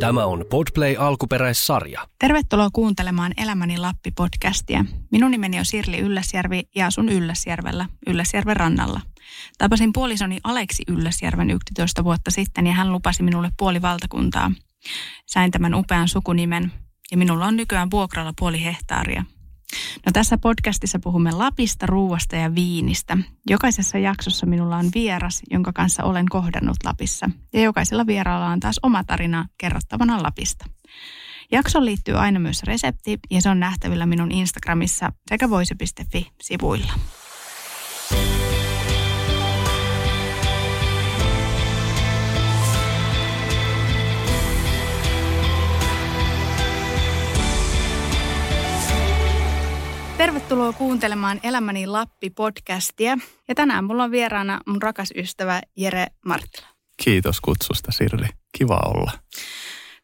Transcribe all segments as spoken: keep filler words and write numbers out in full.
Tämä on Podplay-alkuperäissarja. Tervetuloa kuuntelemaan Elämäni Lappi-podcastia. Minun nimeni on Sirli Ylläsjärvi ja asun Ylläsjärvellä, Ylläsjärven rannalla. Tapasin puolisoni Aleksi Ylläsjärven yksitoista vuotta sitten ja hän lupasi minulle puoli valtakuntaa. Sain tämän upean sukunimen ja minulla on nykyään vuokralla puoli hehtaaria. No tässä podcastissa puhumme Lapista, ruuasta ja viinistä. Jokaisessa jaksossa minulla on vieras, jonka kanssa olen kohdannut Lapissa. Ja jokaisella vieraalla on taas oma tarina kerrottavana Lapista. Jaksoon liittyy aina myös resepti ja se on nähtävillä minun Instagramissa sekä voise piste fi-sivuilla. Tervetuloa kuuntelemaan Elämäni Lappi-podcastia. Ja tänään mulla on vieraana mun rakas ystävä Jere Marttila. Kiitos kutsusta, Sirli. Kiva olla.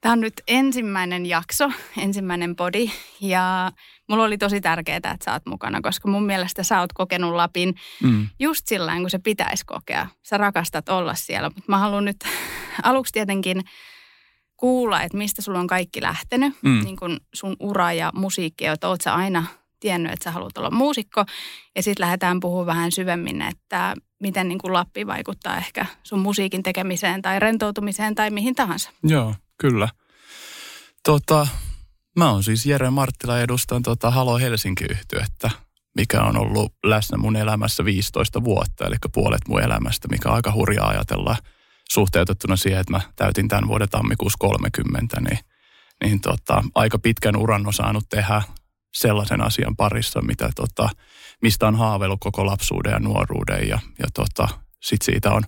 Tämä on nyt ensimmäinen jakso, ensimmäinen podi. Ja mulla oli tosi tärkeää, että sä oot mukana, koska mun mielestä sä oot kokenut Lapin mm. just sillä kun se pitäisi kokea. Sä rakastat olla siellä. Mutta mä haluan nyt aluksi tietenkin kuulla, että mistä sulla on kaikki lähtenyt. Mm. Niin kun sun ura ja musiikki, jota oot sä aina tiennyt, että sä haluat olla muusikko. Ja sitten lähdetään puhumaan vähän syvemmin, että miten niin kuin Lappi vaikuttaa ehkä sun musiikin tekemiseen tai rentoutumiseen tai mihin tahansa. Joo, kyllä. Tota, mä oon siis Jere Marttila ja edustan tota Haloo Helsinki -yhtyettä, mikä on ollut läsnä mun elämässä viisitoista vuotta, eli puolet mun elämästä, mikä on aika hurjaa ajatella suhteutettuna siihen, että mä täytin tämän vuoden tammikuussa kolmekymmentä, niin, niin tota, aika pitkän uran on saanut tehdä sellaisen asian parissa, mitä, tota, mistä on haaveillut koko lapsuuden ja nuoruuden. Ja, ja tota, sitten siitä on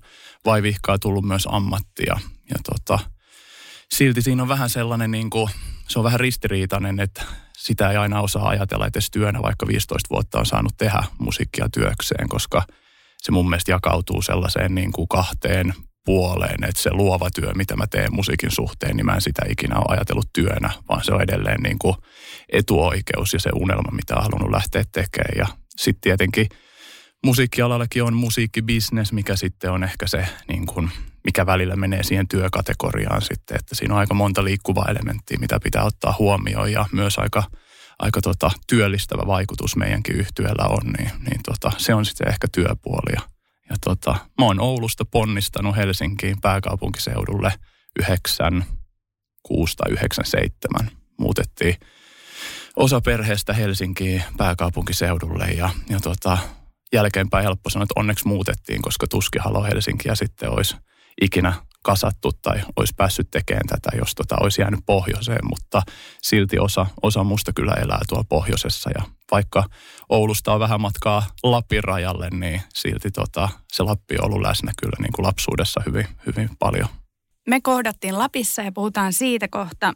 vaivihkaa tullut myös ammattia. Ja tota, silti siinä on vähän sellainen, niin kuin, se on vähän ristiriitainen, että sitä ei aina osaa ajatella, että työnä vaikka viisitoista vuotta on saanut tehdä musiikkia työkseen, koska se mun mielestä jakautuu sellaiseen niin kuin kahteen puoleen, että se luova työ, mitä mä teen musiikin suhteen, niin mä en sitä ikinä ole ajatellut työnä, vaan se on edelleen niin kuin etuoikeus ja se unelma, mitä on halunnut lähteä tekemään. Ja sitten tietenkin musiikkialallakin on musiikkibisnes, mikä sitten on ehkä se, niin kuin, mikä välillä menee siihen työkategoriaan sitten, että siinä on aika monta liikkuvaa elementtiä, mitä pitää ottaa huomioon ja myös aika, aika tota, työllistävä vaikutus meidänkin yhtyeellä on, niin, niin tota, se on sitten ehkä työpuoli. Ja tota, mä oon Oulusta ponnistanut Helsinkiin pääkaupunkiseudulle yhdeksänkymmentäkuusi tai yhdeksänkymmentäseitsemän. Muutettiin osa perheestä Helsinkiin pääkaupunkiseudulle ja, ja tota, jälkeenpäin helppo sanoa, että onneksi muutettiin, koska tuskin Haloo Helsinkiä sitten olisi ikinä kasattu tai olisi päässyt tekemään tätä, jos tota olisi jäänyt pohjoiseen, mutta silti osa, osa musta kyllä elää tuolla pohjoisessa ja vaikka Oulusta on vähän matkaa Lapin rajalle, niin silti tota, se Lappi on ollut läsnä kyllä niin kuin lapsuudessa hyvin, hyvin paljon. Me kohdattiin Lapissa ja puhutaan siitä kohta,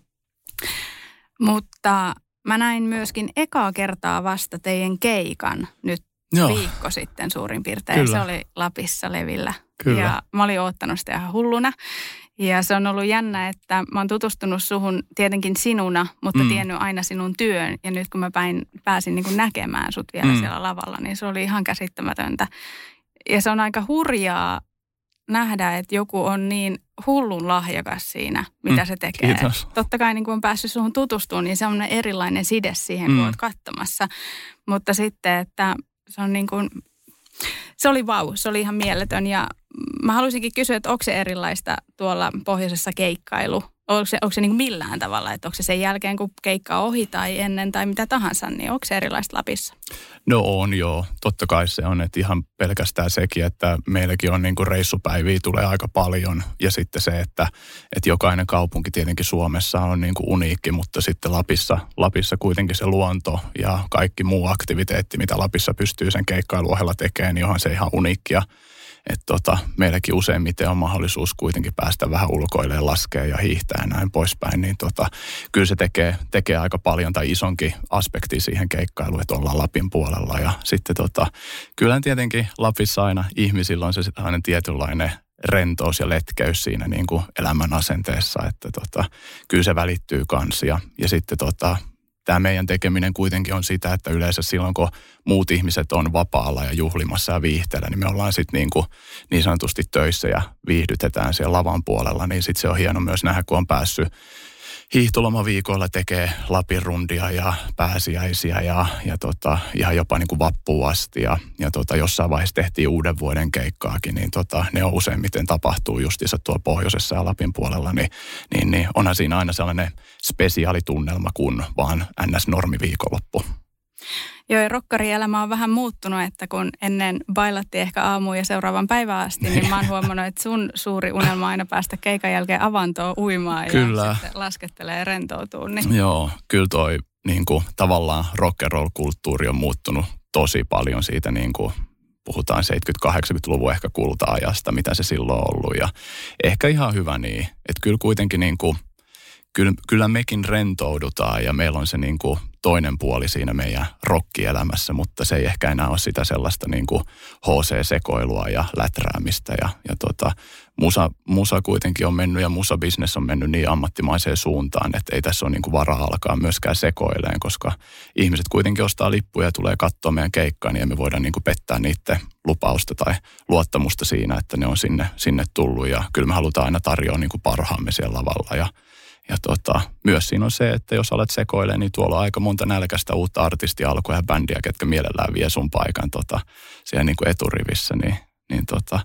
mutta mä näin myöskin ekaa kertaa vasta teidän keikan nyt. Joo. Viikko sitten suurin piirtein. Kyllä. Se oli Lapissa levillä. Kyllä. Ja mä olin oottanut sitä ihan hulluna. Ja se on ollut jännä, että mä oon tutustunut suhun tietenkin sinuna, mutta mm. tiennyt aina sinun työn. Ja nyt kun mä päin, pääsin niin kuin näkemään sut vielä mm. siellä lavalla, niin se oli ihan käsittämätöntä. Ja se on aika hurjaa nähdä, että joku on niin hullun lahjakas siinä, mitä mm. se tekee. Kiitos. Totta kai niin kun on päässyt suhun tutustumaan, niin se on erilainen side siihen, mm. kun oot katsomassa. Mutta sitten, että se on niin kuin, se oli vau, se oli ihan mieletön ja mä haluaisinkin kysyä, että onko se erilaista tuolla pohjoisessa keikkailu? Onko se, onko se niin kuin millään tavalla, että onko se sen jälkeen, kun keikka ohi tai ennen tai mitä tahansa, niin onko se erilaista Lapissa? No on joo, totta kai se on, että ihan pelkästään sekin, että meilläkin on niin kuin reissupäiviä tulee aika paljon ja sitten se, että, että jokainen kaupunki tietenkin Suomessa on niin kuin uniikki, mutta sitten Lapissa, Lapissa kuitenkin se luonto ja kaikki muu aktiviteetti, mitä Lapissa pystyy sen keikkailun ohella tekemään, niin onhan se ihan uniikkia. Että tota, meilläkin useimmiten on mahdollisuus kuitenkin päästä vähän ulkoilleen, laskea ja hiihtää ja näin poispäin. Niin tota, kyllä se tekee, tekee aika paljon tai isonkin aspekti siihen keikkailuun, että ollaan Lapin puolella. Ja sitten tota, kyllähän tietenkin Lapissa aina ihmisillä on se sellainen tietynlainen rentous ja letkeys siinä niin kuin elämän asenteessa. Että tota, kyllä se välittyy kans ja, ja sitten tota, tämä meidän tekeminen kuitenkin on sitä, että yleensä silloin, kun muut ihmiset on vapaalla ja juhlimassa ja viihteellä, niin me ollaan sitten niin, niin sanotusti töissä ja viihdytetään siellä lavan puolella, niin sitten se on hieno myös nähdä, kun on päässyt hiihtolomaviikoilla tekee Lapin rundia ja pääsiäisiä ja, ja tota, ihan jopa niin kuin vappuun asti. Ja, ja tota, jossain vaiheessa tehtiin uuden vuoden keikkaakin, niin tota, ne on useimmiten tapahtuu justiinsa tuolla pohjoisessa ja Lapin puolella. Niin, niin, niin onhan siinä aina sellainen spesiaalitunnelma kuin vaan N S-normiviikonloppu. Joo, ja rokkarielämä on vähän muuttunut, että kun ennen bailattiin ehkä aamuun ja seuraavan päivään asti, niin mä oon huomannut, että sun suuri unelma on aina päästä keikan jälkeen avantoon uimaan ja kyllä. Sitten laskettelee ja rentoutuu. Niin. Joo, kyllä toi niin kuin, tavallaan rock and roll-kulttuuri on muuttunut tosi paljon siitä niin kuin puhutaan seitsemänkymmentä-kahdeksankymmentäluvun ehkä kulta-ajasta, mitä se silloin on ollut ja ehkä ihan hyvä niin, että kyllä kuitenkin niin kuin kyllä mekin rentoudutaan ja meillä on se niin kuin toinen puoli siinä meidän rokkielämässä, mutta se ei ehkä enää ole sitä sellaista niin kuin H C-sekoilua ja läträämistä. Ja, ja tota, musa, musa kuitenkin on mennyt ja musabisnes on mennyt niin ammattimaiseen suuntaan, että ei tässä ole niin kuin varaa alkaa myöskään sekoileen, koska ihmiset kuitenkin ostaa lippuja ja tulee katsoa meidän keikkaa, niin emme voida niin kuin pettää niiden lupausta tai luottamusta siinä, että ne on sinne, sinne tullut. Ja kyllä me halutaan aina tarjoa niin kuin parhaamme siellä lavalla ja Ja tota, myös siinä on se, että jos alet sekoilemaan, niin tuolla on aika monta nälkäistä uutta artistia, alkua ja bändiä, ketkä mielellään vie sun paikan tota, siellä niin kuin eturivissä. Niin, niin tota.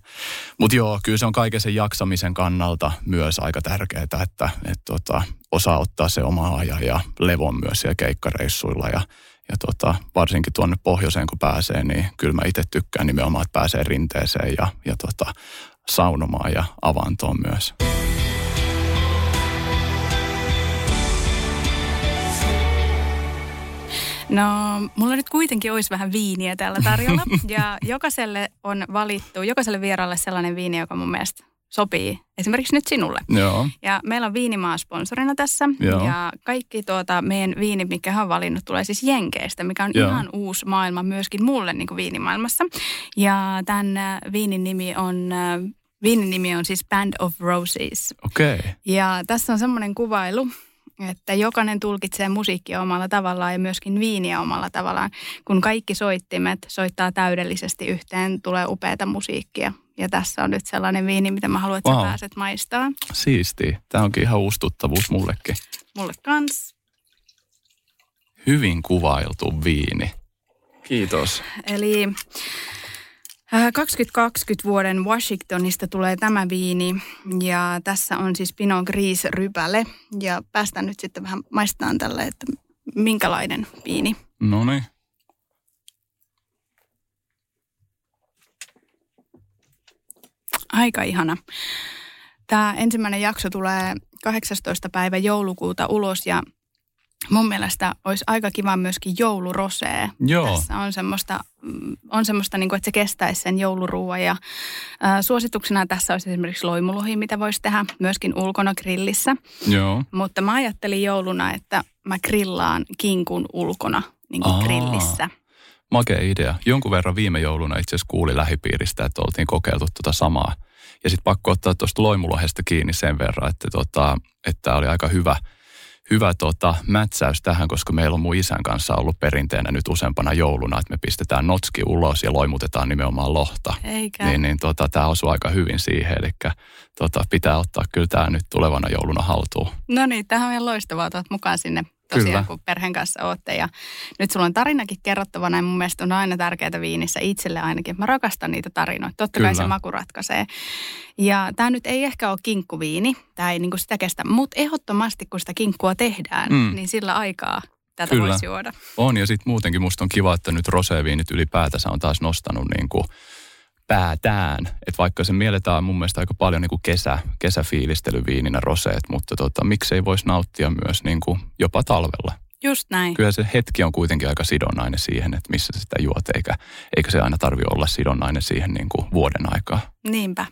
Mutta joo, kyllä se on kaiken sen jaksamisen kannalta myös aika tärkeää, että et tota, osaa ottaa se oma ajan ja levon myös siellä keikkareissuilla. Ja, ja tota, varsinkin tuonne pohjoiseen, kun pääsee, niin kyllä mä itse tykkään nimenomaan, että pääsee rinteeseen ja, ja tota, saunomaan ja avantoon myös. No, mulla nyt kuitenkin olisi vähän viiniä täällä tarjolla ja jokaiselle on valittu, jokaiselle vieraalle sellainen viini, joka mun mielestä sopii esimerkiksi nyt sinulle. Joo. Ja meillä on Viinimaa sponsorina tässä. Joo. Ja kaikki tuota meidän viinit, mikä on valinnut, tulee siis Jenkeistä, mikä on Joo. ihan uusi maailma myöskin mulle niin kuin viinimaailmassa. Ja tämän viinin nimi on... Viinin nimi on siis Band of Roses. Okei. Okay. Ja tässä on semmoinen kuvailu, että jokainen tulkitsee musiikkia omalla tavallaan ja myöskin viiniä omalla tavallaan. Kun kaikki soittimet soittaa täydellisesti yhteen, tulee upeata musiikkia. Ja tässä on nyt sellainen viini, mitä mä haluan, että wow. sä pääset maistaa. Siistiä. Tämä onkin ihan uusi tuttavuus mullekin. Mulle kans. Hyvin kuvailtu viini. Kiitos. Eli kaksituhattakaksikymmentä vuoden Washingtonista tulee tämä viini ja tässä on siis Pinot Gris-rypäle ja päästään nyt sitten vähän maistamaan tälle, että minkälainen viini. No niin. Aika ihana. Tämä ensimmäinen jakso tulee kahdeksastoista päivä joulukuuta ulos ja mun mielestä olisi aika kiva myöskin joulurosee. Joo. Tässä on semmoista, on semmoista niin kuin, että se kestäisi sen jouluruuan. Ja, ää, suosituksena tässä olisi esimerkiksi loimulohi, mitä voisi tehdä myöskin ulkona grillissä. Joo. Mutta mä ajattelin jouluna, että mä grillaan kinkun ulkona niin kuin Aa, grillissä. Makea idea. Jonkun verran viime jouluna itse asiassa kuuli lähipiiristä, että oltiin kokeiltu tuota samaa. Ja sitten pakko ottaa tuosta loimulohesta kiinni sen verran, että tota, tämä oli aika hyvä. Hyvä tota, mätsäys tähän, koska meillä on mun isän kanssa ollut perinteenä nyt useampana jouluna, että me pistetään notski ulos ja loimutetaan nimenomaan lohta. Eikä. Niin, niin tota, tämä osuu aika hyvin siihen, eli tota, pitää ottaa kyllä tämä nyt tulevana jouluna haltuun. No niin, tämähän on ihan loistavaa, että olet mukaan sinne tosiaan, kyllä. kun perheen kanssa olette. Ja nyt sulla on tarinakin kerrottavana ja mun mielestä on aina tärkeää viinissä itselle ainakin. Mä rakastan niitä tarinoita, totta kyllä. kai se maku ratkaisee. Ja tämä nyt ei ehkä ole kinkkuviini, tämä ei niinku sitä kestä, mutta ehdottomasti kun sitä kinkkua tehdään, mm. niin sillä aikaa tätä kyllä. voisi juoda. On ja sitten muutenkin musta on kiva, että nyt roseviinit ylipäätänsä on taas nostanut niinku päätään. Että vaikka se mielletään mun mielestä aika paljon niin kuin kesä, kesäfiilistelyviininä roseet, mutta tota, miksei voisi nauttia myös niin kuin jopa talvella. Just näin. Kyllä se hetki on kuitenkin aika sidonnainen siihen, että missä sitä juot, eikä, eikä se aina tarvitse olla sidonnainen siihen niin kuin vuoden aikaa. Niinpä.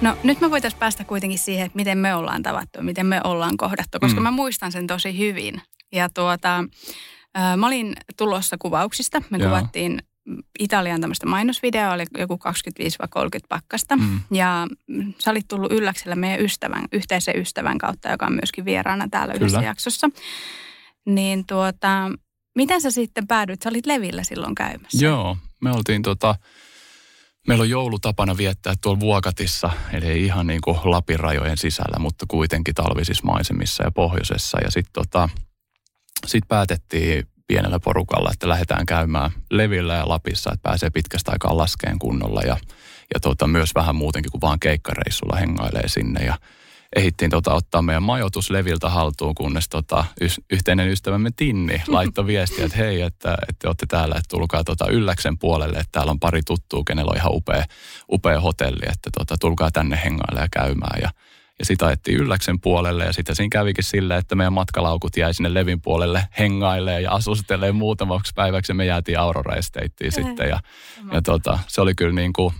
No nyt me voitaisiin päästä kuitenkin siihen, että miten me ollaan tavattu, miten me ollaan kohdattu, koska mm. mä muistan sen tosi hyvin. Ja tuota, äh, mä olin tulossa kuvauksista. Me Joo. kuvattiin Italian tämmöistä mainosvideoa, oli joku kaksikymmentäviisi kolmekymmentä pakkasta. Mm. Ja sä olit tullut ylläksellä meidän ystävän, yhteisen ystävän kautta, joka on myöskin vieraana täällä yhdessä jaksossa. Niin tuota, miten sä sitten päädyit? Sä olit Levillä silloin käymässä. Joo, me oltiin tota, meillä on joulutapana viettää tuolla Vuokatissa, eli ei ihan niin kuin Lapin rajojen sisällä, mutta kuitenkin talvisissa maisemissa ja pohjoisessa. Ja sitten tota, sit päätettiin pienellä porukalla, että lähdetään käymään Levillä ja Lapissa, että pääsee pitkästä aikaa laskeen kunnolla ja, ja tota, myös vähän muutenkin kuin vaan keikkareissulla hengailee sinne. Ja ehittiin tota, ottaa meidän majoitus Leviltä haltuun, kunnes tota, yh, yhteinen ystävämme Tinni laittoi viestiä, että hei, että, että olette täällä, että tulkaa tota, Ylläksen puolelle, että täällä on pari tuttua, kenellä on ihan upea, upea hotelli, että tota, tulkaa tänne hengaille ja käymään ja Ja sitä ajettiin Ylläksen puolelle ja sitten siinä kävikin silleen, että meidän matkalaukut jäi sinne Levin puolelle hengailemaan ja asustelee muutamaksi päiväksi. Me jäätiin Aurora Estateen sitten ja, ja tota, se oli kyllä niin kuin,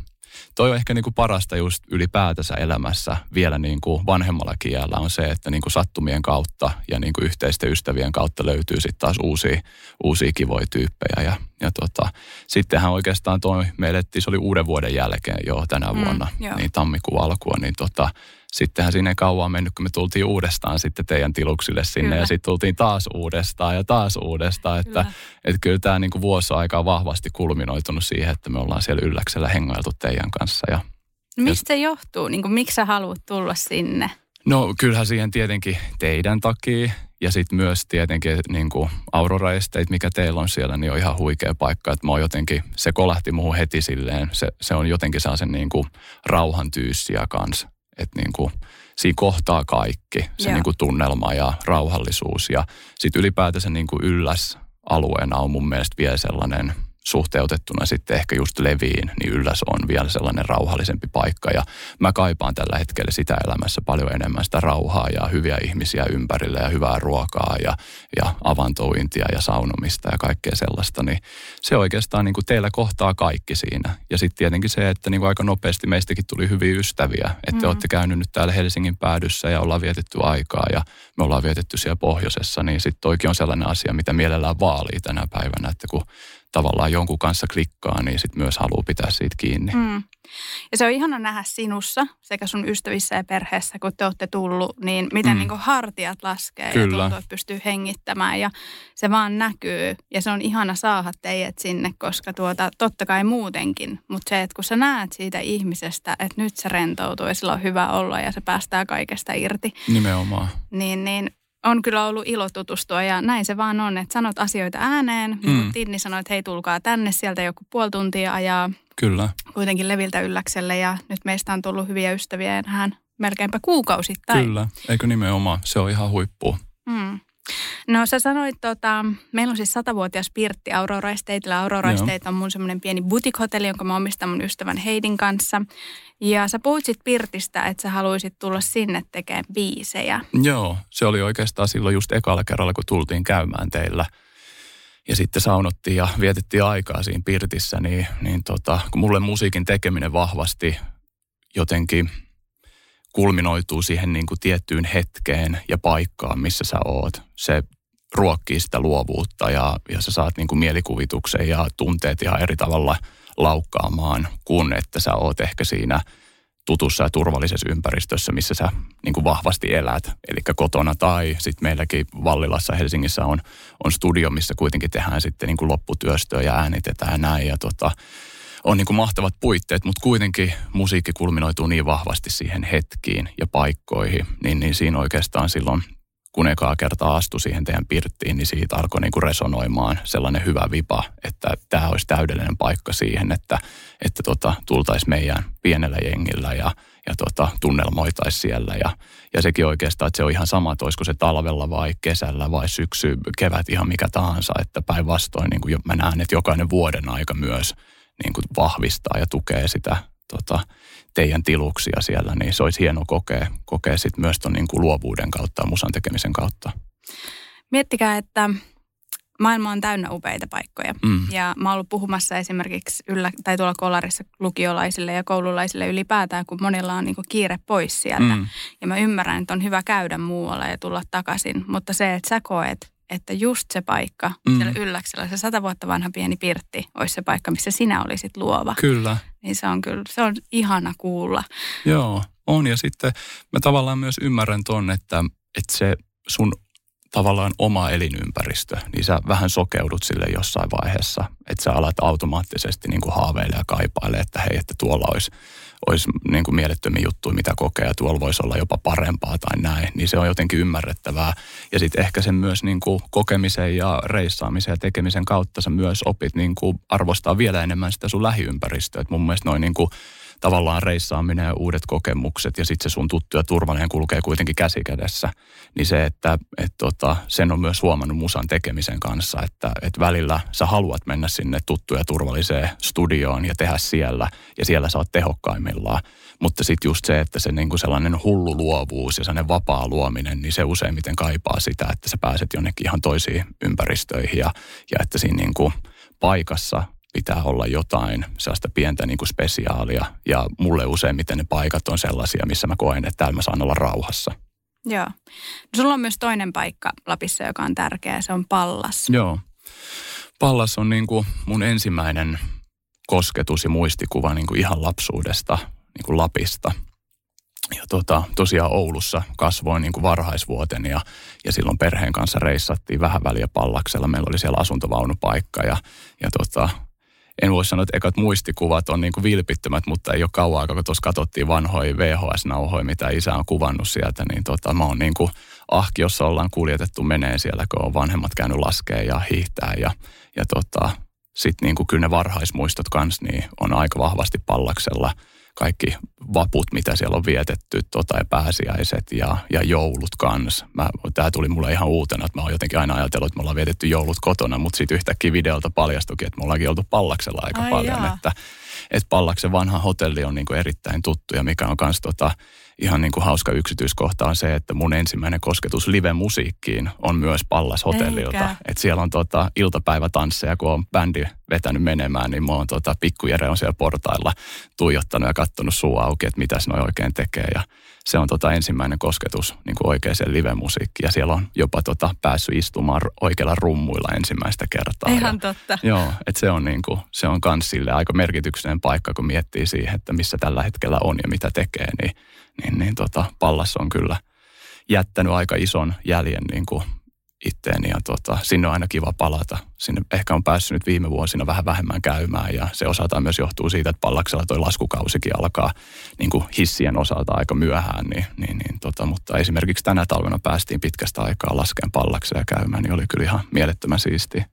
toi on ehkä niin kuin parasta just ylipäätänsä elämässä vielä niin kuin vanhemmallakin iällä on se, että niin kuin sattumien kautta ja niin kuin yhteisten ystävien kautta löytyy sitten taas uusia, uusia kivoja tyyppejä. Ja, ja tota, sittenhän oikeastaan toi, me elettiin, se oli uuden vuoden jälkeen jo tänä vuonna, mm, jo. niin tammikuun alkua, niin tota... Sittenhän siinä ei kauan mennyt, kun me tultiin uudestaan sitten teidän tiluksille sinne kyllä. ja sitten tultiin taas uudestaan ja taas uudestaan. Että kyllä, että kyllä tämä niin kuin vuosi aika on vahvasti kulminoitunut siihen, että me ollaan siellä Ylläksellä hengailtu teidän kanssa. Ja, no mistä ja... se johtuu? Niin kuin, miksi sä haluat tulla sinne? No kyllähän siihen tietenkin teidän takia ja sitten myös tietenkin niin kuin Aurora Estate, mikä teillä on siellä, niin on ihan huikea paikka. Että mä oon jotenkin, se kolahti muuhun heti silleen, se, se on jotenkin sellaisen niin kuin rauhan tyyssiä kanssa. Että niin kuin, siinä kohtaa kaikki, se yeah. niin kuin tunnelma ja rauhallisuus. Ja sitten ylipäätänsä niin kuin Ylläs-alueena on mun mielestä vielä sellainen, suhteutettuna sitten ehkä just Leviin, niin Ylläs on vielä sellainen rauhallisempi paikka. Ja mä kaipaan tällä hetkellä sitä elämässä paljon enemmän sitä rauhaa ja hyviä ihmisiä ympärillä ja hyvää ruokaa ja, ja avantouintia ja saunomista ja kaikkea sellaista. Niin se oikeastaan niin kuin teillä kohtaa kaikki siinä. Ja sitten tietenkin se, että niin kuin aika nopeasti meistäkin tuli hyviä ystäviä. Että mm. te olette käynyt nyt täällä Helsingin päädyssä ja ollaan vietetty aikaa ja me ollaan vietetty siellä pohjoisessa. Niin sitten toikin on sellainen asia, mitä mielellään vaalii tänä päivänä, että kun tavallaan jonkun kanssa klikkaa, niin sitten myös haluaa pitää siitä kiinni. Mm. Ja se on ihana nähdä sinussa sekä sun ystävissä ja perheessä, kun te olette tullut, niin miten mm. niin kuin hartiat laskee kyllä. ja tuntuu, että pystyy hengittämään ja se vaan näkyy. Ja se on ihana saada teidät sinne, koska tuota, totta kai muutenkin, mutta se, että kun sä näet siitä ihmisestä, että nyt se rentoutuu ja sillä on hyvä olla ja se päästää kaikesta irti. Nimenomaan. Niin, niin. On kyllä ollut ilo tutustua ja näin se vaan on, että sanot asioita ääneen. Mm. Tinni sanoi, että hei tulkaa tänne, sieltä joku puoli tuntia ajaa kyllä. kuitenkin Leviltä Ylläkselle ja nyt meistä on tullut hyviä ystäviä ja nähdään melkeinpä kuukausittain. Kyllä, eikö nimenomaan, se on ihan huippua. Mm. No sä sanoit, tota, meillä on siis satavuotias pirtti Aurora Estateillä. Aurora Estate on mun semmoinen pieni boutique-hotelli, jonka mä omistan mun ystävän Heidin kanssa. Ja sä puhuit sit pirtistä, että sä haluisit tulla sinne tekemään biisejä. Joo, se oli oikeastaan silloin just ekalla kerralla, kun tultiin käymään teillä. Ja sitten saunottiin ja vietettiin aikaa siinä pirtissä, niin, niin tota, kun mulle musiikin tekeminen vahvasti jotenkin kulminoituu siihen niin kuin tiettyyn hetkeen ja paikkaan, missä sä oot. Se ruokkii sitä luovuutta ja, ja sä saat niin kuin mielikuvituksen ja tunteet ihan eri tavalla laukkaamaan, kun että sä oot ehkä siinä tutussa ja turvallisessa ympäristössä, missä sä niin kuin vahvasti elät. Eli kotona tai sitten meilläkin Vallilassa Helsingissä on, on studio, missä kuitenkin tehdään sitten niin kuin lopputyöstöä ja äänitetään ja näin ja tota... On niin kuin mahtavat puitteet, mutta kuitenkin musiikki kulminoituu niin vahvasti siihen hetkiin ja paikkoihin, niin, niin siinä oikeastaan silloin, kun ekaa kertaa astui siihen teidän pirttiin, niin siitä alkoi niin kuin resonoimaan sellainen hyvä vipa, että tämä olisi täydellinen paikka siihen, että, että tota, tultaisiin meidän pienellä jengillä ja, ja tota, tunnelmoitaisiin siellä. Ja, ja sekin oikeastaan, että se on ihan sama, että olisiko se talvella vai kesällä vai syksy, kevät, ihan mikä tahansa, että päinvastoin niin kuin mä näen, että jokainen vuoden aika myös niin kuin vahvistaa ja tukee sitä tota, teidän tiluksia siellä, niin se olisi hieno kokea, kokea sit myös tuon niin kuin luovuuden kautta ja musan tekemisen kautta. Miettikää, että maailma on täynnä upeita paikkoja. Mm. Ja mä oon ollut puhumassa esimerkiksi yllä, tai tuolla Kolarissa lukiolaisille ja koululaisille ylipäätään, kun monilla on niin kuin kiire pois sieltä. Mm. Ja mä ymmärrän, että on hyvä käydä muualla ja tulla takaisin, mutta se, että sä koet, että just se paikka mm. siellä Ylläksellä, se sata vuotta vanha pieni pirtti, olisi se paikka, missä sinä olisit luova. Kyllä. Niin se on kyllä, se on ihana kuulla. Joo, on. Ja sitten mä tavallaan myös ymmärrän ton, että, että se sun tavallaan oma elinympäristö, niin sä vähän sokeudut sille jossain vaiheessa, että sä alat automaattisesti niin kuin haaveilla ja kaipailla, että hei, että tuolla olisi, olisi niin kuin mielettömiä juttuja, mitä kokee, ja tuolla voisi olla jopa parempaa tai näin, niin se on jotenkin ymmärrettävää. Ja sitten ehkä sen myös niin kuin kokemisen ja reissaamisen ja tekemisen kautta sä myös opit niin kuin arvostaa vielä enemmän sitä sun lähiympäristöä. Et mun mielestä noin niin kuin tavallaan reissaaminen ja uudet kokemukset ja sitten se sun tuttu ja turvallinen kulkee kuitenkin käsi kädessä. Niin se, että et tota, sen on myös huomannut musan tekemisen kanssa, että et välillä sä haluat mennä sinne tuttu ja turvalliseen studioon ja tehdä siellä. Ja siellä sä oot tehokkaimmillaan. Mutta sitten just se, että se niinku sellainen hullu luovuus ja sellainen vapaa luominen, niin se useimmiten kaipaa sitä, että sä pääset jonnekin ihan toisiin ympäristöihin. Ja, ja että siinä niinku paikassa pitää olla jotain sellaista pientä niin kuin spesiaalia. Ja mulle useimmiten ne paikat on sellaisia, missä mä koen, että täällä mä saan olla rauhassa. Joo. No, sulla on myös toinen paikka Lapissa, joka on tärkeä. Se on Pallas. Joo. Pallas on niin kuin mun ensimmäinen kosketus ja muistikuva niin kuin ihan lapsuudesta, niin kuin Lapista. Ja tota, tosiaan Oulussa kasvoin niin kuin varhaisvuoteni ja, ja silloin perheen kanssa reissattiin vähän väliä Pallaksella. Meillä oli siellä asuntovaunupaikka ja, ja tota... En voi sanoa, että ekat muistikuvat on niin kuin vilpittömät, mutta ei ole kauan aikaa, kun tuossa katsottiin vanhoja V H S-nauhoja, mitä isä on kuvannut sieltä. Niin tota, mä oon niin kuin ahkiossa ollaan kuljetettu meneen siellä, kun on vanhemmat käynyt laskea ja hiihtää. Ja, ja tota, sitten niin kuin kyllä ne varhaismuistot kanssa niin on aika vahvasti Pallaksella. Kaikki vaput, mitä siellä on vietetty, tota, ja pääsiäiset ja, ja joulut kanssa. Tämä tuli mulle ihan uutena, että mä oon jotenkin aina ajatellut, että me ollaan vietetty joulut kotona, mutta sitten yhtäkkiä videolta paljastukin, että me ollaankin oltu Pallaksella aika Ai paljon. Että, että Pallaksen vanha hotelli on niinku erittäin tuttu ja mikä on myös tota, ihan niinku hauska yksityiskohta on se, että mun ensimmäinen kosketus live-musiikkiin on myös Pallas hotellilta. Että siellä on tota, iltapäivätansseja, kun on bändi vetänyt menemään, niin mä oon tota, pikkujere on siellä portailla tuijottanut ja kattonut suu auki, että mitäs noi oikein tekee. Ja se on tota, ensimmäinen kosketus niin kuin oikeaan live-musiikkiin. Ja siellä on jopa tota, päässyt istumaan oikeilla rummuilla ensimmäistä kertaa. Ihan ja, totta. Joo, että se on niinku, se on kans sille aika merkityksellinen paikka, kun miettii siihen, että missä tällä hetkellä on ja mitä tekee, niin Niin, niin tota, Pallas on kyllä jättänyt aika ison jäljen niin kuin itteeni ja tota, sinne on aina kiva palata. Sinne ehkä on päässyt nyt viime vuosina vähän vähemmän käymään ja se osaltaan myös johtuu siitä, että Pallaksella toi laskukausikin alkaa niin kuin hissien osalta aika myöhään. Niin, niin, niin, tota, mutta esimerkiksi tänä talvena päästiin pitkästä aikaa laskeen Pallakseen ja käymään, niin oli kyllä ihan mielettömän siistiä.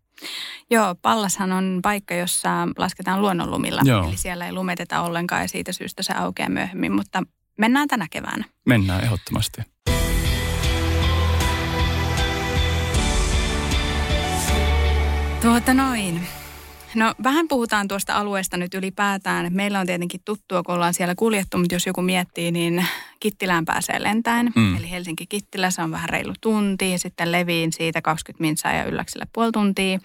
Joo, Pallashan on paikka, jossa lasketaan luonnonlumilla. Joo. Eli siellä ei lumeteta ollenkaan ja siitä syystä se aukeaa myöhemmin, mutta mennään tänä keväänä. Mennään ehdottomasti. Tuota noin. No vähän puhutaan tuosta alueesta nyt ylipäätään. Meillä on tietenkin tuttua, kun ollaan siellä kuljettu, mutta jos joku miettii, niin Kittilään pääsee lentäen. Mm. Eli Helsinki-Kittilä, se on vähän reilu tunti. Sitten Leviin siitä kaksikymmentä minuuttia ja Ylläkselle puoli tuntia.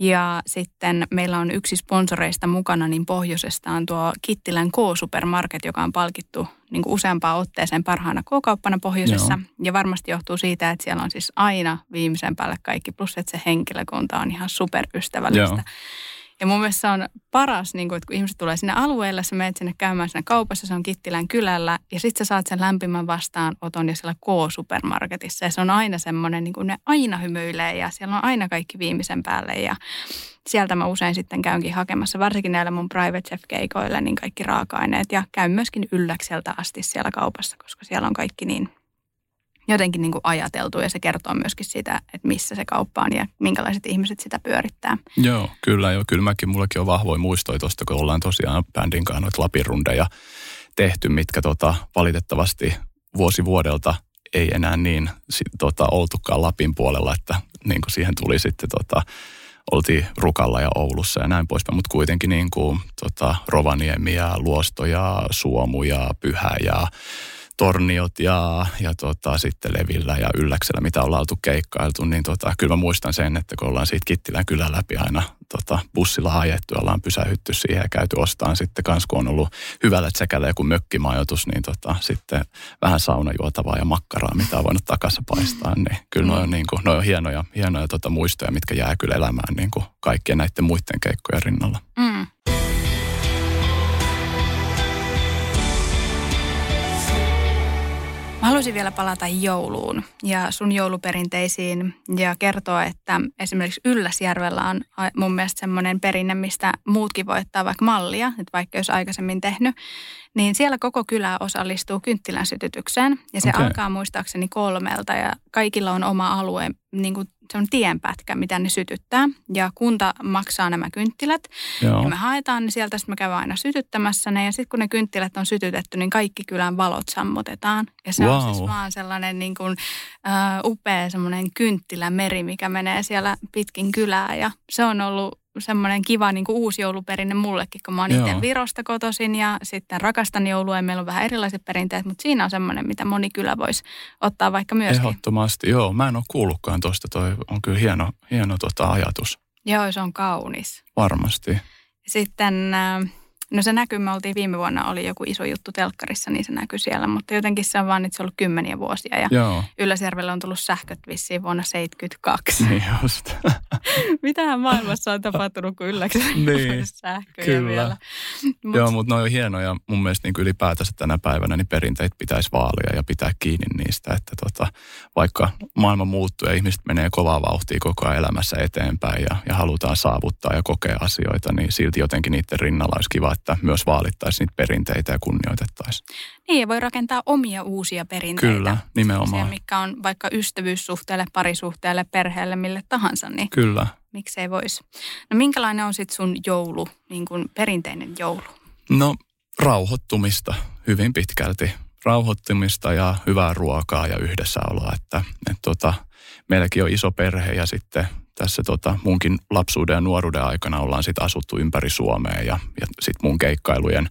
Ja sitten meillä on yksi sponsoreista mukana, niin pohjoisesta on tuo Kittilän K-supermarket, joka on palkittu niin kuin useampaan otteeseen parhaana K-kauppana pohjoisessa. Joo. Ja varmasti johtuu siitä, että siellä on siis aina viimeisen päälle kaikki, plus että se henkilökunta on ihan superystävällistä. Joo. Ja mun mielestä se on paras, niin kun, että kun ihmiset tulee sinne alueelle, sä menet sinne käymään siinä kaupassa, se on Kittilän kylällä, ja sit sä saat sen lämpimän vastaanoton ja siellä K-supermarketissa. Ja se on aina semmoinen, niin kun ne aina hymyilee, ja siellä on aina kaikki viimeisen päälle, ja sieltä mä usein sitten käynkin hakemassa, varsinkin näillä mun private chef-keikoilla, niin kaikki raaka-aineet, ja käyn myöskin Ylläkseltä asti siellä kaupassa, koska siellä on kaikki niin jotenkin niin kuin ajateltu, ja se kertoo myöskin sitä, että missä se kauppa on ja minkälaiset ihmiset sitä pyörittää. Joo, kyllä jo. Kyllä mäkin, mullakin on vahvoja muistoja tuosta, kun ollaan tosiaan bändin kanssa noita Lapirundeja tehty, mitkä tota, valitettavasti vuosi vuodelta ei enää niin tota, oltukaan Lapin puolella, että niin kuin siihen tuli sitten tota, oltiin Rukalla ja Oulussa ja näin poispäin, mutta kuitenkin niin kuin tota, Rovaniemi ja Luosto ja Suomu ja Pyhä ja Torniot ja, ja tota, sitten Levillä ja Ylläksellä, mitä ollaan oltu keikkailtu, niin tota, kyllä mä muistan sen, että kun ollaan siitä Kittilän kylän läpi aina tota, bussilla ajettu, ollaan pysähytty siihen ja käyty ostamaan sitten kanssa, kun on ollut hyvällä tsekällä joku mökkimajoitus, niin tota, sitten vähän saunajuotavaa ja makkaraa, mitä on voinut takaisin paistaa, niin kyllä noi on, niin kuin, noi on hienoja, hienoja tota, muistoja, mitkä jää kyllä elämään niin kuin kaikkien näiden muiden keikkojen rinnalla. Mm. Mä haluaisin vielä palata jouluun ja sun jouluperinteisiin ja kertoa, että esimerkiksi Ylläsjärvellä on mun mielestä semmoinen perinne, mistä muutkin voi ottaa vaikka mallia, että vaikka jos aikaisemmin tehnyt, niin siellä koko kylä osallistuu kynttilän sytytykseen ja se okay. alkaa muistaakseni kolmelta ja kaikilla on oma alue, niin kuin se on tienpätkä, mitä ne sytyttää ja kunta maksaa nämä kynttilät Joo. ja me haetaan ne sieltä, sitten me käydään aina sytyttämässä ne ja sitten kun ne kynttilät on sytytetty, niin kaikki kylän valot sammutetaan ja se wow. on siis vaan sellainen niin kuin uh, upea semmoinen kynttilämeri, mikä menee siellä pitkin kylää ja se on ollut semmoinen kiva niin kuin uusi jouluperinne mullekin, kun mä oon itse Virosta kotoisin ja sitten rakastan joulua ja meillä on vähän erilaiset perinteet, mutta siinä on semmoinen, mitä moni kyllä voisi ottaa vaikka myöskin. Ehdottomasti, joo. Mä en ole kuullutkaan tuosta, toi on kyllä hieno, hieno tota, ajatus. Joo, se on kaunis. Varmasti. Sitten, no se näkyy, me oltiin viime vuonna, oli joku iso juttu telkkarissa, niin se näkyy siellä, mutta jotenkin se on vaan nyt se ollut kymmeniä vuosia ja joo. Ylläsjärvellä on tullut sähköt vissiin vuonna seitsemänkymmentäkaksi. Niin just. Mitähän maailmassa on tapahtunut, kun Ylläksellä niin, sähköjä kyllä. vielä. Mut... Joo, mutta ne on hienoja. Mun mielestä niin ylipäätänsä tänä päivänä niin perinteet pitäisi vaalia ja pitää kiinni niistä, että tota, vaikka maailma muuttuu ja ihmiset menee kovaa vauhtia koko ajan elämässä eteenpäin ja, ja halutaan saavuttaa ja kokea asioita, niin silti jotenkin niiden rinnalla olisi kiva, että myös vaalittaisiin niitä perinteitä ja kunnioitettaisiin. Niin, ja voi rakentaa omia uusia perinteitä. Kyllä, nimenomaan. Se, mikä on vaikka ystävyyssuhteelle, parisuhteelle, perheelle, mille tahansa, niin kyllä. miksei voisi. No minkälainen on sitten sun joulu, niin kuin perinteinen joulu? No rauhoittumista hyvin pitkälti. Rauhoittumista ja hyvää ruokaa ja yhdessäoloa. Että, et, tota, meilläkin on iso perhe ja sitten... Tässä tota, munkin lapsuuden ja nuoruuden aikana ollaan sit asuttu ympäri Suomea ja, ja sit mun keikkailujen,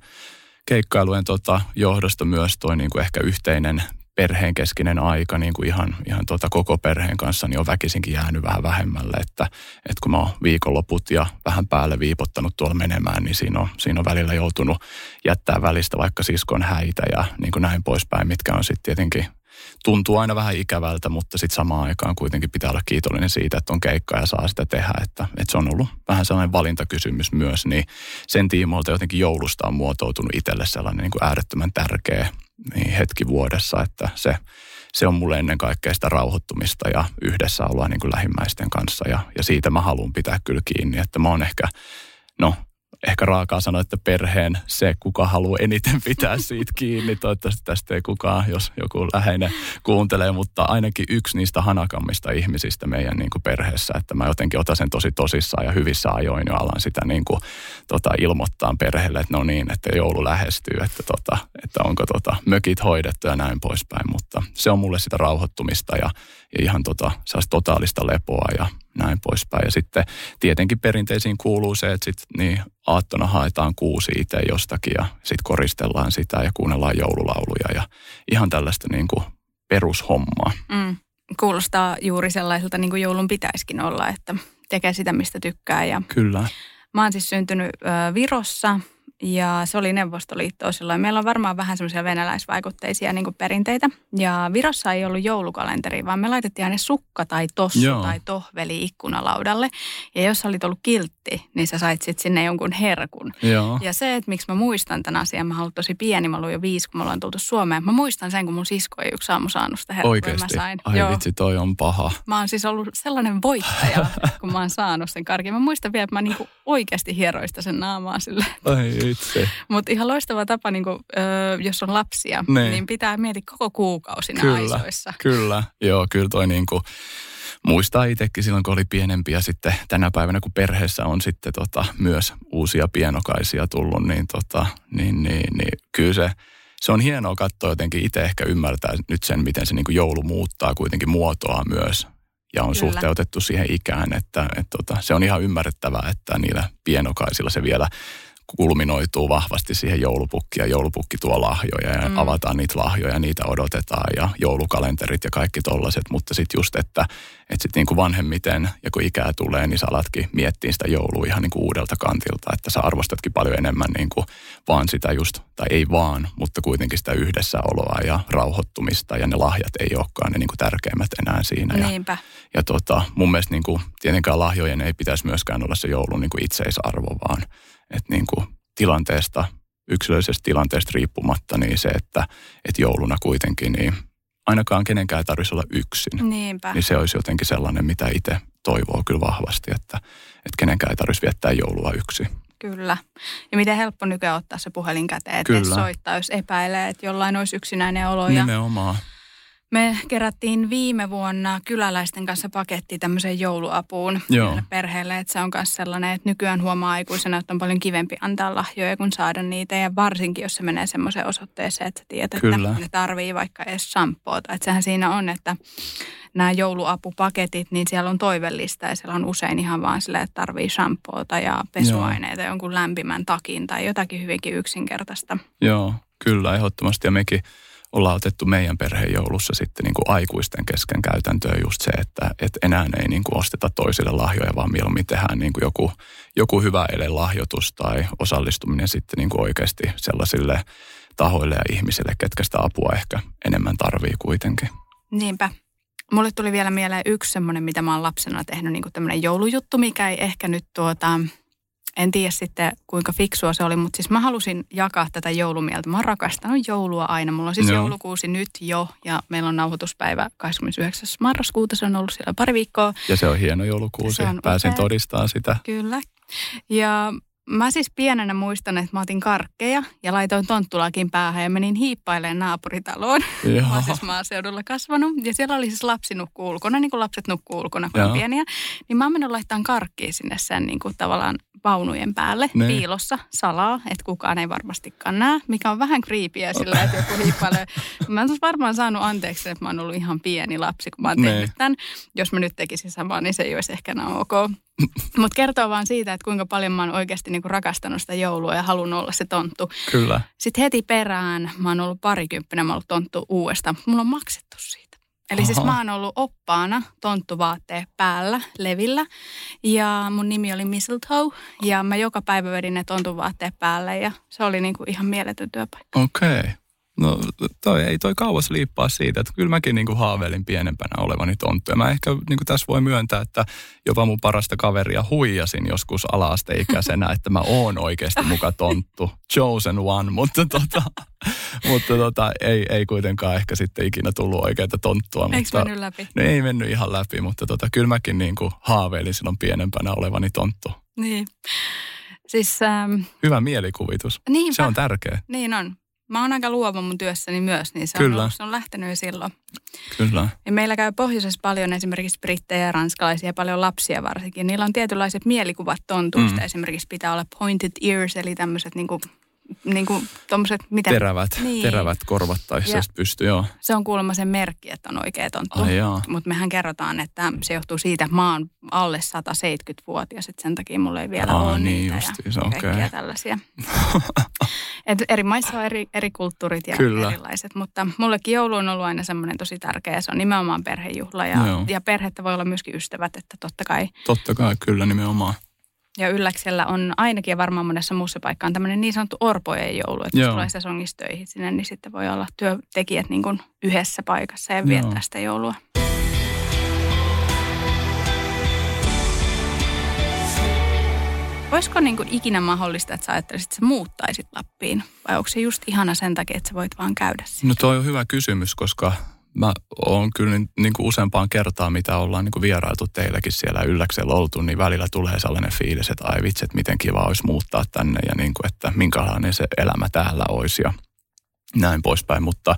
keikkailujen tota, johdosta myös toi niinku ehkä yhteinen perheen keskinen aika niinku ihan, ihan tota, koko perheen kanssa niin on väkisinkin jäänyt vähän vähemmälle. Että et kun mä oon viikonloput ja vähän päälle viipottanut tuolla menemään, niin siinä on, siinä on välillä joutunut jättää välistä vaikka siskon häitä ja niinku näin poispäin, mitkä on sitten tietenkin... Tuntuu aina vähän ikävältä, mutta sitten samaan aikaan kuitenkin pitää olla kiitollinen siitä, että on keikka ja saa sitä tehdä. Että, että se on ollut vähän sellainen valintakysymys myös, niin sen tiimoilta jotenkin joulusta on muotoutunut itselle sellainen niin kuin äärettömän tärkeä niin hetki vuodessa, että se, se on mulle ennen kaikkea sitä rauhoittumista ja yhdessäoloa niin kuin lähimmäisten kanssa. Ja, ja siitä mä haluan pitää kyllä kiinni, että mä oon ehkä, no... Ehkä raakaa sanoa, että perheen se, kuka haluaa eniten pitää siitä kiinni. Toivottavasti tästä ei kukaan, jos joku läheinen kuuntelee, mutta ainakin yksi niistä hanakammista ihmisistä meidän niin kuin perheessä, että mä jotenkin otan sen tosi tosissaan ja hyvissä ajoin ja alan sitä niin kuin, tota, ilmoittaa perheelle, että no niin, että joulu lähestyy, että, tota, että onko tota, mökit hoidettu ja näin poispäin, mutta se on mulle sitä rauhoittumista ja, ja ihan tota, sellaista totaalista lepoa ja näin poispäin. Ja sitten tietenkin perinteisiin kuuluu se, että sit, niin aattona haetaan kuusi itse jostakin ja sitten koristellaan sitä ja kuunnellaan joululauluja ja ihan tällaista niin kuin perushommaa. Mm, kuulostaa juuri sellaiselta niin kuin joulun pitäisikin olla, että tekee sitä mistä tykkää. Ja kyllä. Mä oon siis syntynyt ö, Virossa. Ja se oli Neuvostoliittoa silloin. Meillä on varmaan vähän semmoisia venäläisvaikutteisia niin kuin perinteitä. Ja Virossa ei ollut joulukalenteri, vaan me laitettiin aina sukka tai tossu Joo. tai tohveli ikkunalaudalle. Ja jos olit ollut kiltti, niin sä sait sitten sinne jonkun herkun. Joo. Ja se, että miksi mä muistan tämän asian, mä oon ollut tosi pieni, mä olin jo viisi, kun me ollaan tultu Suomeen. Mä muistan sen, kun mun sisko ei yksi aamu saanut sitä herkkua. Oikeasti? Ai Joo. vitsi, toi on paha. Mä oon siis ollut sellainen voittaja, kun mä oon saanut sen karkin. Mä muistan vielä, että mä niin kuin oikeasti hieroista sen naamaa sille. Ai. Mutta ihan loistava tapa, niin kun, ö, jos on lapsia, ne. Niin pitää miettiä koko kuukausina kyllä, aisoissa. Kyllä, joo, kyllä toi niin kuin, muistaa itsekin silloin, kun oli pienempi ja sitten tänä päivänä, kun perheessä on sitten tota, myös uusia pienokaisia tullut, niin, tota, niin, niin, niin kyllä se... Se on hienoa katsoa jotenkin itse ehkä ymmärtää nyt sen, miten se niin kuin joulu muuttaa kuitenkin muotoa myös. Ja on Kyllä. suhteutettu siihen ikään, että et, tota, se on ihan ymmärrettävää, että niillä pienokaisilla se vielä... kulminoituu vahvasti siihen joulupukkiin ja joulupukki tuo lahjoja ja mm. avataan niitä lahjoja, niitä odotetaan ja joulukalenterit ja kaikki tollaset, mutta sitten just, että et sit niinku vanhemmiten ja kun ikää tulee, niin sä alatkin miettiä sitä joulua ihan niinku uudelta kantilta, että sä arvostatkin paljon enemmän niinku vaan sitä just, tai ei vaan, mutta kuitenkin sitä yhdessäoloa ja rauhoittumista ja ne lahjat ei olekaan ne niinku tärkeimmät enää siinä. Niinpä. Ja, ja tota, mun mielestä niinku, tietenkään lahjojen ei pitäisi myöskään olla se joulun niinku itseisarvo, vaan että niin kuin tilanteesta, yksilöllisestä tilanteesta riippumatta, niin se, että, että jouluna kuitenkin, niin ainakaan kenenkään ei tarvitsisi olla yksin. Niinpä. Niin se olisi jotenkin sellainen, mitä itse toivoo kyllä vahvasti, että, että kenenkään ei tarvitsisi viettää joulua yksin. Kyllä. Ja miten helppo nykyään ottaa se puhelin käteen, että et soittaa, jos epäilee, että jollain olisi yksinäinen olo. Nimenomaan. Me kerättiin viime vuonna kyläläisten kanssa paketti tämmöiseen jouluapuun perheelle, että se on myös sellainen, että nykyään huomaa aikuisena, että on paljon kivempi antaa lahjoja kuin saada niitä ja varsinkin, jos se menee semmoiseen osoitteeseen, että sä tiedät, Kyllä. että ne tarvii vaikka edes samppoota. Että sehän siinä on, että nämä jouluapupaketit, niin siellä on toivellista ja siellä on usein ihan vaan silleen, että tarvii shampoota ja pesuaineita Joo. jonkun lämpimän takin tai jotakin hyvinkin yksinkertaista. Joo, kyllä, ehdottomasti ja mekin. Ollaan otettu meidän perheen joulussa sitten niin kuin aikuisten kesken käytäntöön just se, että et enää ei niin kuin osteta toisille lahjoja, vaan mieluummin tehdään niin kuin joku, joku hyvä elelahjoitus tai osallistuminen sitten niin kuin oikeasti sellaisille tahoille ja ihmisille, ketkä sitä apua ehkä enemmän tarvii kuitenkin. Niinpä. Mulle tuli vielä mieleen yksi semmoinen, mitä mä oon lapsena tehnyt, niin kuin tämmöinen joulujuttu, mikä ei ehkä nyt tuota... En tiedä sitten, kuinka fiksua se oli, mutta siis mä halusin jakaa tätä joulumieltä. Mä oon rakastanut joulua aina. Mulla on siis Joo. joulukuusi nyt jo ja meillä on nauhoituspäivä kahdeskymmenesyhdeksäs marraskuuta. Se on ollut siellä pari viikkoa. Ja se on hieno joulukuusi. On Pääsin upea. Todistamaan sitä. Kyllä. Ja mä siis pienenä muistan, että mä otin karkkeja ja laitoin tonttulakin päähän ja menin hiippailemaan naapuritaloon. Joo. Mä oon siis maaseudulla kasvanut ja siellä oli siis lapsi nukkuu ulkona, niin kuin lapset nukkuu ulkona, kun Joo. on pieniä. Niin mä oon mennyt laittamaan karkkia sinne sen niin kuin tavallaan vaunujen päälle, ne. Piilossa, salaa, että kukaan ei varmastikaan näe, mikä on vähän kriipiä sillä, että joku hiippailee. Mä en varmaan saanut anteeksi, että mä oon ollut ihan pieni lapsi, kun mä oon tehnyt tämän. Jos mä nyt tekisin samaa, niin se ei olisi ehkä enää ok. Mutta kertoo vaan siitä, että kuinka paljon mä oon oikeasti niinku rakastanut sitä joulua ja halunnut olla se tonttu. Kyllä. Sitten heti perään mä oon ollut parikymppinen, mä oon ollut tonttu uudestaan, mutta mulla on maksettu siitä. Eli Aha. siis mä oon ollut oppaana tonttuvaatteet päällä, levillä ja mun nimi oli Mistletoe ja mä joka päivä vedin ne tonttuvaatteet päälle ja se oli niinku ihan mieletön työpaikka. Okei. Okay. No toi ei toi kauas liippaa siitä, että kyllä mäkin niinku haaveilin pienempänä olevani tonttu. Ja mä ehkä niinku tässä voi myöntää, että jopa mun parasta kaveria huijasin joskus ala-asteikäisenä, että mä oon oikeasti muka tonttu. Chosen one, mutta tota, mutta tota, ei, ei kuitenkaan ehkä sitten ikinä tullut oikeita tonttua. Eikö mutta, mennyt läpi? No ei mennyt ihan läpi, mutta tota, kyllä mäkin niinku haaveilin silloin pienempänä olevani tonttu. Niin. Siis, ähm... hyvä mielikuvitus. Niinpä. Se on tärkeä. Niin on. Mä oon aika luova mun työssäni myös, niin se on, Kyllä. se on lähtenyt jo silloin. Kyllä. Ja meillä käy pohjoisessa paljon esimerkiksi brittejä ja ranskalaisia, paljon lapsia varsinkin. Niillä on tietynlaiset mielikuvat tontuista. Mm. Esimerkiksi pitää olla pointed ears, eli tämmöiset niinku, niinku tommoset, mitä? Terävät, niin. terävät korvat tai se pystyy, joo. Se on kuulemma sen merkki, että on oikea tonttu. Ah, mutta mehän kerrotaan, että se johtuu siitä, että mä oon alle sata seitsemänkymmentävuotias, että sen takia mulla ei vielä ah, ole niin, niitä justiis, ja okay. kaikkia tällaisia. Et eri maissa on eri, eri kulttuurit ja Kyllä. erilaiset, mutta mullekin joulu on ollut aina semmoinen tosi tärkeä. Se on nimenomaan perhejuhla ja, no ja perhettä voi olla myöskin ystävät, että totta kai. Totta kai, kyllä nimenomaan. Ja Ylläksellä on ainakin ja varmaan monessa muussa paikkaan tämmöinen niin sanottu orpojen joulu, että Joo. jos tulee sesongistöihin sinne, niin sitten voi olla työntekijät niin kuin yhdessä paikassa ja viettää Joo. sitä joulua. Olisiko niin kuin ikinä mahdollista, että sä ajattelisit, että sä muuttaisit Lappiin? Vai onko se just ihana sen takia, että sä voit vaan käydä sitä? No toi on hyvä kysymys, koska mä oon kyllä niin kuin useampaan kertaan, mitä ollaan niin kuin vierailtu teilläkin siellä Ylläksellä oltu, niin välillä tulee sellainen fiilis, että ai vitsi, että miten kiva olisi muuttaa tänne ja niin kuin, että minkälainen se elämä täällä olisi ja näin poispäin. Mutta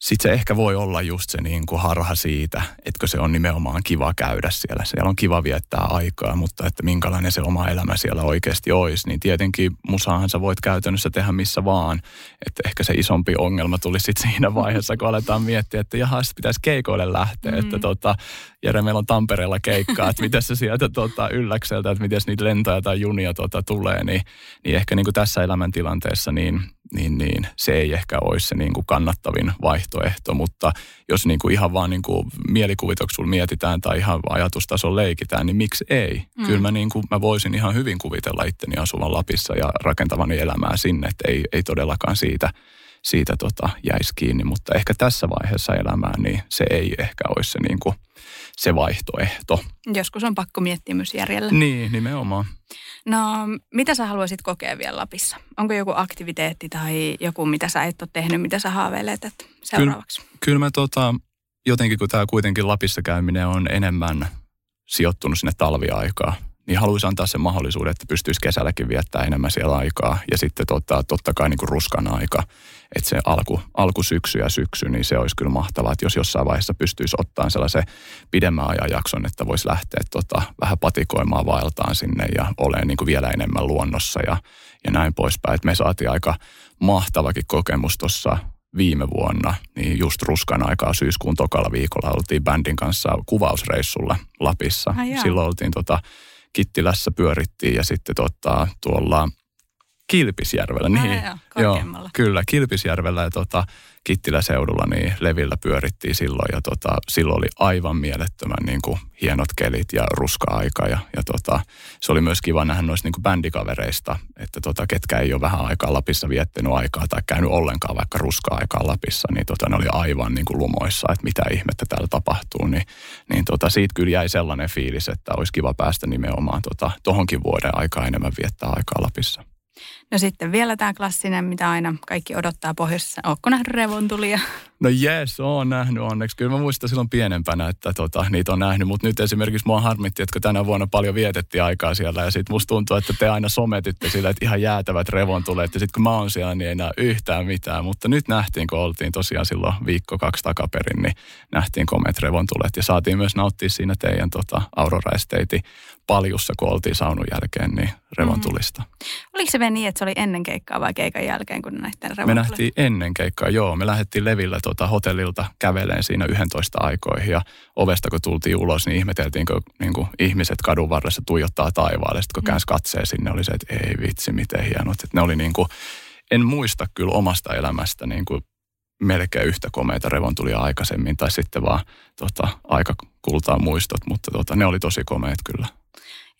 sitten se ehkä voi olla just se niin kuin harha siitä, etkö se on nimenomaan kiva käydä siellä. Siellä on kiva viettää aikaa, mutta että minkälainen se oma elämä siellä oikeasti olisi. Niin tietenkin musaahan sä voit käytännössä tehdä missä vaan. Että ehkä se isompi ongelma tuli sitten siinä vaiheessa, kun aletaan miettiä, että jaha, sitten pitäisi keikoille lähteä. Mm. Että tota, Jere, meillä on Tampereella keikkaa, että miten se sieltä tota, Ylläkseltä, että miten niitä lentoja tai junia tota, tulee. Niin, niin ehkä niin kuin tässä elämäntilanteessa niin... Niin, niin se ei ehkä olisi se niin kuin kannattavin vaihtoehto, mutta jos niin kuin ihan vaan niin kuin mielikuvituksella mietitään tai ihan ajatustason leikitään, niin miksi ei? Mm. Kyllä mä, niin kuin, mä voisin ihan hyvin kuvitella itteni asuvan Lapissa ja rakentavani elämää sinne, että ei, ei todellakaan siitä, siitä tota jäisi kiinni, mutta ehkä tässä vaiheessa elämää, niin se ei ehkä olisi se, niin kuin, se vaihtoehto. Joskus on pakko miettiä myös järjellä. Niin, nimenomaan. No, mitä sä haluaisit kokea vielä Lapissa? Onko joku aktiviteetti tai joku, mitä sä et ole tehnyt, mitä sä haaveilet että seuraavaksi? Kyllä, kyllä mä tota, jotenkin kun tää kuitenkin Lapissa käyminen on enemmän sijoittunut sinne talviaikaan, niin haluaisi antaa sen mahdollisuuden, että pystyisi kesälläkin viettää enemmän siellä aikaa. Ja sitten tota, totta kai niin kuin ruskan aika, että se alku, alkusyksy ja syksy, niin se olisi kyllä mahtavaa, että jos jossain vaiheessa pystyisi ottaa sellaisen pidemmän ajanjakson, että voisi lähteä tota, vähän patikoimaan vaeltaan sinne ja olemaan niin kuin vielä enemmän luonnossa ja, ja näin poispäin. Et me saatiin aika mahtavakin kokemus tuossa viime vuonna, niin just ruskan aikaa syyskuun tokalla viikolla oltiin bändin kanssa kuvausreissulla Lapissa. Ah, silloin oltiin tota... Kittilässä pyörittiin ja sitten tota, tuolla Kilpisjärvellä, niin Ää, joo, kyllä Kilpisjärvellä ja tota, Kittiläseudulla niin levillä pyörittiin silloin ja tota, silloin oli aivan mielettömän niin kuin, hienot kelit ja ruska-aika ja, ja tota, se oli myös kiva nähdä noista niin kuin bändikavereista, että tota, ketkä ei ole vähän aikaa Lapissa viettänyt aikaa tai käynyt ollenkaan vaikka ruska-aikaa Lapissa, niin tota, ne oli aivan niin kuin lumoissa, että mitä ihmettä täällä tapahtuu, niin, niin tota, siitä kyllä jäi sellainen fiilis, että olisi kiva päästä nimenomaan tota, tohonkin vuoden aikaa enemmän viettää aikaa Lapissa. No sitten vielä tämä klassinen, mitä aina kaikki odottaa pohjoisessa. Ootko nähnyt revontulia? No jes, oon nähnyt onneksi. Kyllä mä muistan silloin pienempänä, että tota, niitä on nähnyt. Mutta nyt esimerkiksi mua harmitti, että kun tänä vuonna paljon vietettiin aikaa siellä. Ja sitten musta tuntuu, että te aina sometitte sillä, että ihan jäätävät revontuleet. Ja sitten kun mä oon siellä, niin ei enää yhtään mitään. Mutta nyt nähtiin, kun oltiin tosiaan silloin viikko kaksi takaperin, niin nähtiin komeat revontulet. Ja saatiin myös nauttia siinä teidän tota, Aurora Estate paljussa, kun oltiin saunun jälkeen, niin revontulista. Mm-hmm. Oliko se vielä niin, että se oli ennen keikkaa vai keikan jälkeen, kun nähtiin revontulet? Me nähtiin ennen keikkaa, joo. Me lähdettiin levillä tuota, hotellilta käveleen siinä yksitoista aikoihin ja ovesta, kun tultiin ulos, niin ihmeteltiin, kun niin kuin, ihmiset kadun varressa tuijottaa taivaalle. Sitten kun mm-hmm. käänsi katseen sinne, oli se, että ei vitsi, miten hienot. Että ne oli niin kuin, en muista kyllä omasta elämästä niin kuin melkein yhtä komeita revontulia aikaisemmin, tai sitten vaan tota, aika kultaa muistot, mutta tota, ne oli tosi komeet kyllä.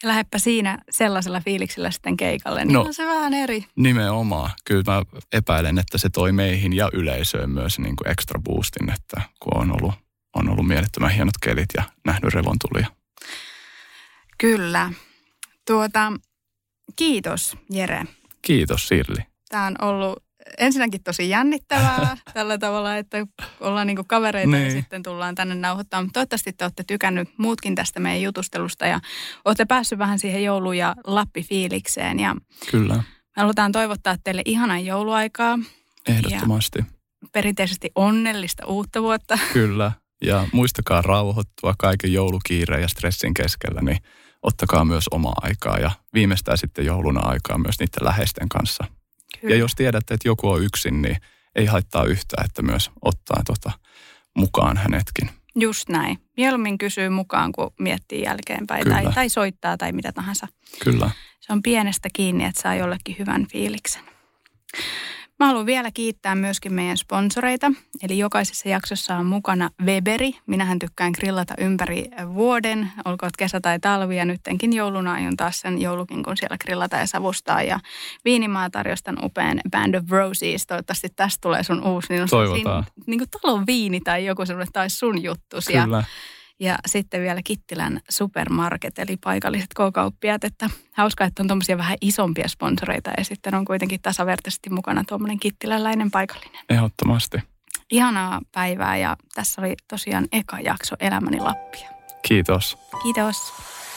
Ja lähdepä siinä sellaisella fiiliksellä sitten keikalle, niin no, on se vähän eri. Nimenomaan. Kyllä mä epäilen, että se toi meihin ja yleisöön myös niin kuin extra boostin, että kun on ollut, on ollut mielettömän hienot kelit ja nähnyt revontulia. Kyllä. Tuota, kiitos Jere. Kiitos Sirli. Tämä on ollut ensinnäkin tosi jännittävää tällä tavalla, että ollaan niinku kavereita niin. Ja sitten tullaan tänne nauhoittamaan. Toivottavasti te olette tykännyt muutkin tästä meidän jutustelusta ja olette päässyt vähän siihen joulu- ja Lappi-fiilikseen. Ja kyllä. Me halutaan toivottaa teille ihanan jouluaikaa. Ehdottomasti. Perinteisesti onnellista uutta vuotta. Kyllä. Ja muistakaa rauhoittua kaiken joulukiireen ja stressin keskellä, niin ottakaa myös omaa aikaa ja viimeistään sitten jouluna aikaa myös niiden läheisten kanssa. Kyllä. Ja jos tiedätte, että joku on yksin, niin ei haittaa yhtään, että myös ottaa tota mukaan hänetkin. Just näin. Mieluummin kysyy mukaan, kun miettii jälkeenpäin tai, tai soittaa tai mitä tahansa. Kyllä. Se on pienestä kiinni, että saa jollekin hyvän fiiliksen. Mä haluan vielä kiittää myöskin meidän sponsoreita. Eli jokaisessa jaksossa on mukana Weberi. Minähän tykkään grillata ympäri vuoden. Olkoon kesä tai talvi ja nyttenkin jouluna aion taas sen joulukin, kun siellä grillata ja savustaa. Ja Viinimaa tarjostan upean Band of Roses. Toivottavasti tästä tulee sun uusi. Niin toivotaan. Siinä, niin kuin talon viini tai joku sellainen tai sun juttusi. Kyllä. Ja sitten vielä Kittilän supermarket, eli paikalliset K-kauppiaat. Että hauskaa, että on tuommoisia vähän isompia sponsoreita ja sitten on kuitenkin tasavertaisesti mukana tuommoinen kittiläläinen paikallinen. Ehdottomasti. Ihanaa päivää ja tässä oli tosiaan eka jakso Elämäni Lappia. Kiitos. Kiitos.